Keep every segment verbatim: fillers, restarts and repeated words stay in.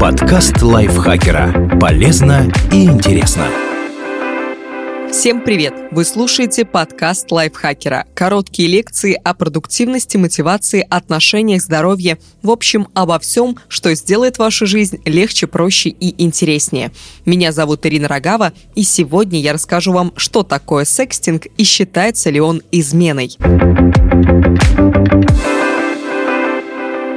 Подкаст Лайфхакера. Полезно и интересно. Всем привет! Вы слушаете подкаст Лайфхакера. Короткие лекции о продуктивности, мотивации, отношениях, здоровье. В общем, обо всем, что сделает вашу жизнь легче, проще и интереснее. Меня зовут Ирина Рогава, и сегодня я расскажу вам, что такое секстинг и считается ли он изменой.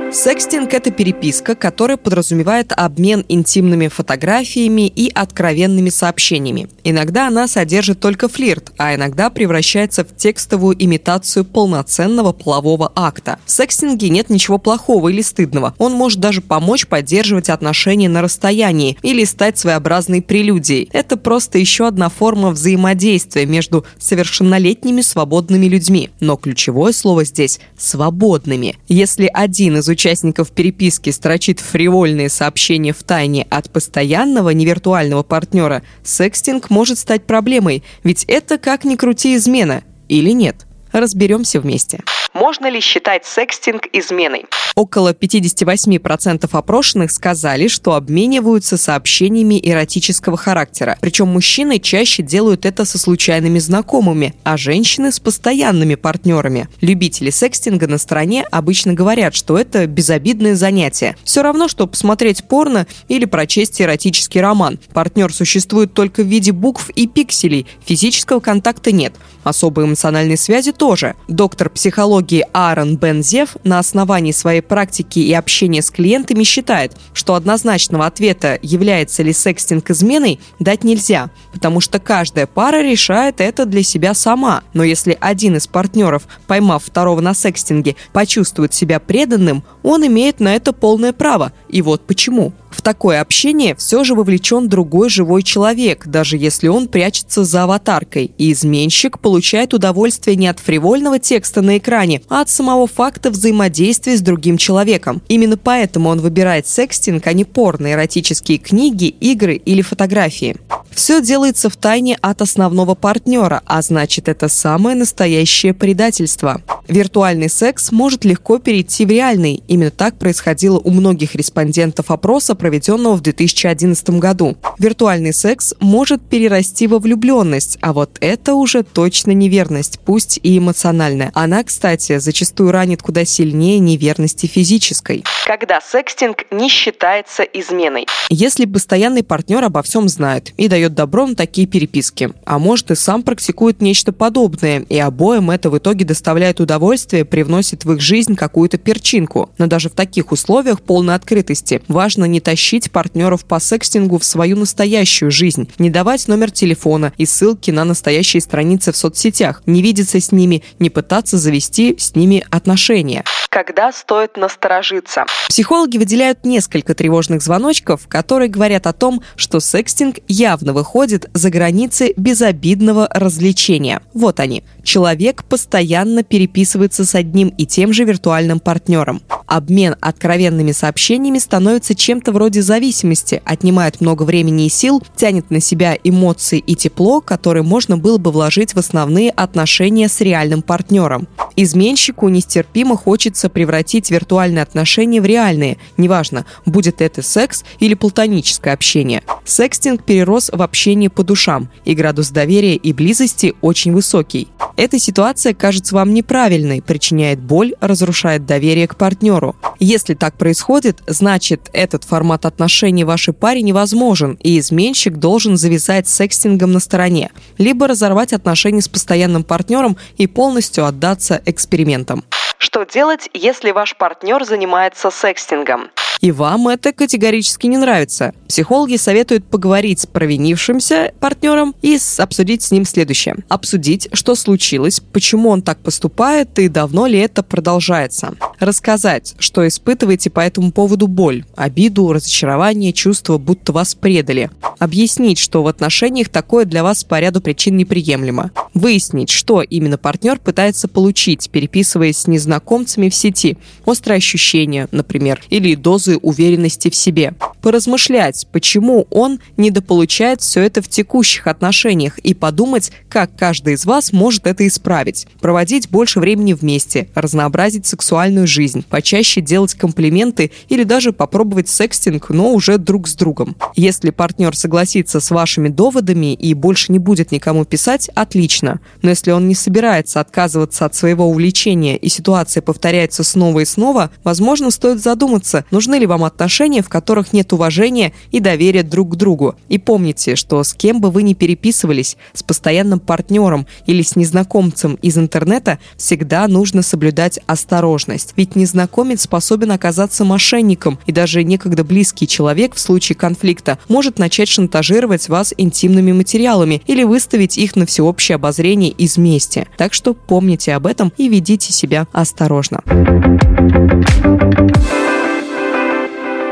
Секстинг – это переписка, которая подразумевает обмен интимными фотографиями и откровенными сообщениями. Иногда она содержит только флирт, а иногда превращается в текстовую имитацию полноценного полового акта. В секстинге нет ничего плохого или стыдного. Он может даже помочь поддерживать отношения на расстоянии или стать своеобразной прелюдией. Это просто еще одна форма взаимодействия между совершеннолетними свободными людьми. Но ключевое слово здесь – свободными. Если один из участников участников переписки строчит фривольные сообщения втайне от постоянного невиртуального партнера, секстинг может стать проблемой, ведь это, как ни крути, измена. Или нет? Разберемся вместе. Можно ли считать секстинг изменой? Около пятьдесят восемь процентов опрошенных сказали, что обмениваются сообщениями эротического характера. Причем мужчины чаще делают это со случайными знакомыми, а женщины с постоянными партнерами. Любители секстинга на стороне обычно говорят, что это безобидное занятие. Все равно, что посмотреть порно или прочесть эротический роман. Партнер существует только в виде букв и пикселей, физического контакта нет. Особой эмоциональной связи тоже. Доктор психологии Аарон Бензев на основании своей практики и общения с клиентами считает, что однозначного ответа, является ли секстинг изменой, дать нельзя, потому что каждая пара решает это для себя сама. Но если один из партнеров, поймав второго на секстинге, почувствует себя преданным, он имеет на это полное право. И вот почему. В такое общение все же вовлечен другой живой человек, даже если он прячется за аватаркой, и изменщик получает удовольствие не от фривольного текста на экране, а от самого факта взаимодействия с другим человеком. Именно поэтому он выбирает секстинг, а не порно, эротические книги, игры или фотографии. Все делается втайне от основного партнера, а значит, это самое настоящее предательство. Виртуальный секс может легко перейти в реальный. Именно так происходило у многих респондентов опроса, проведенного в две тысячи одиннадцатом году. Виртуальный секс может перерасти во влюбленность, а вот это уже точно неверность, пусть и эмоциональная. Она, кстати, зачастую ранит куда сильнее неверности физической. Когда секстинг не считается изменой? Если постоянный партнер обо всем знает и дает добро на такие переписки, а может и сам практикует нечто подобное, и обоим это в итоге доставляет удовольствие, Удовольствие привносит в их жизнь какую-то перчинку. Но даже в таких условиях полной открытости важно не тащить партнеров по секстингу в свою настоящую жизнь, не давать номер телефона и ссылки на настоящие страницы в соцсетях, не видеться с ними, не пытаться завести с ними отношения. Когда стоит насторожиться? Психологи выделяют несколько тревожных звоночков, которые говорят о том, что секстинг явно выходит за границы безобидного развлечения. Вот они. Человек постоянно переписывается с одним и тем же виртуальным партнером. Обмен откровенными сообщениями становится чем-то вроде зависимости, отнимает много времени и сил, тянет на себя эмоции и тепло, которые можно было бы вложить в основные отношения с реальным партнером. Изменщику нестерпимо хочется превратить виртуальные отношения в реальные, неважно, будет это секс или платоническое общение. Секстинг перерос в общение по душам, и градус доверия и близости очень высокий. Эта ситуация кажется вам неправильной, причиняет боль, разрушает доверие к партнеру. Если так происходит, значит, этот формат отношений вашей паре невозможен, и изменщик должен завязать секстингом на стороне, либо разорвать отношения с постоянным партнером и полностью отдаться экспериментам. Что делать, если ваш партнер занимается секстингом? И вам это категорически не нравится. Психологи советуют поговорить с провинившимся партнером и обсудить с ним следующее. Обсудить, что случилось, почему он так поступает и давно ли это продолжается. Рассказать, что испытываете по этому поводу боль, обиду, разочарование, чувство, будто вас предали. Объяснить, что в отношениях такое для вас по ряду причин неприемлемо. Выяснить, что именно партнер пытается получить, переписываясь с незнакомцами в сети. Острые ощущения, например, или дозу уверенности в себе. поразмышлять, почему он недополучает все это в текущих отношениях, и подумать, как каждый из вас может это исправить. Проводить больше времени вместе, разнообразить сексуальную жизнь, почаще делать комплименты или даже попробовать секстинг, но уже друг с другом. Если партнер согласится с вашими доводами и больше не будет никому писать, отлично. Но если он не собирается отказываться от своего увлечения и ситуация повторяется снова и снова, возможно, стоит задуматься, нужны ли вам отношения, в которых нет уважения и доверия друг к другу. И помните, что с кем бы вы ни переписывались, с постоянным партнером или с незнакомцем из интернета, всегда нужно соблюдать осторожность. Ведь незнакомец способен оказаться мошенником, и даже некогда близкий человек в случае конфликта может начать шантажировать вас интимными материалами или выставить их на всеобщее обозрение из мести. Так что помните об этом и ведите себя осторожно.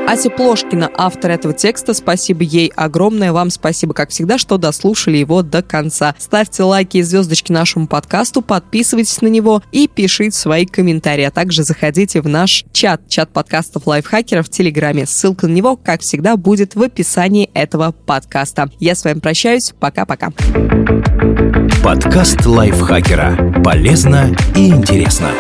Ася Плошкина, автор этого текста. Спасибо ей огромное. Вам спасибо, как всегда, что дослушали его до конца. Ставьте лайки и звездочки нашему подкасту, подписывайтесь на него и пишите свои комментарии. А также заходите в наш чат, чат подкастов Лайфхакера в Телеграме. Ссылка на него, как всегда, будет в описании этого подкаста. Я с вами прощаюсь. Пока-пока. Подкаст Лайфхакера. Полезно и интересно.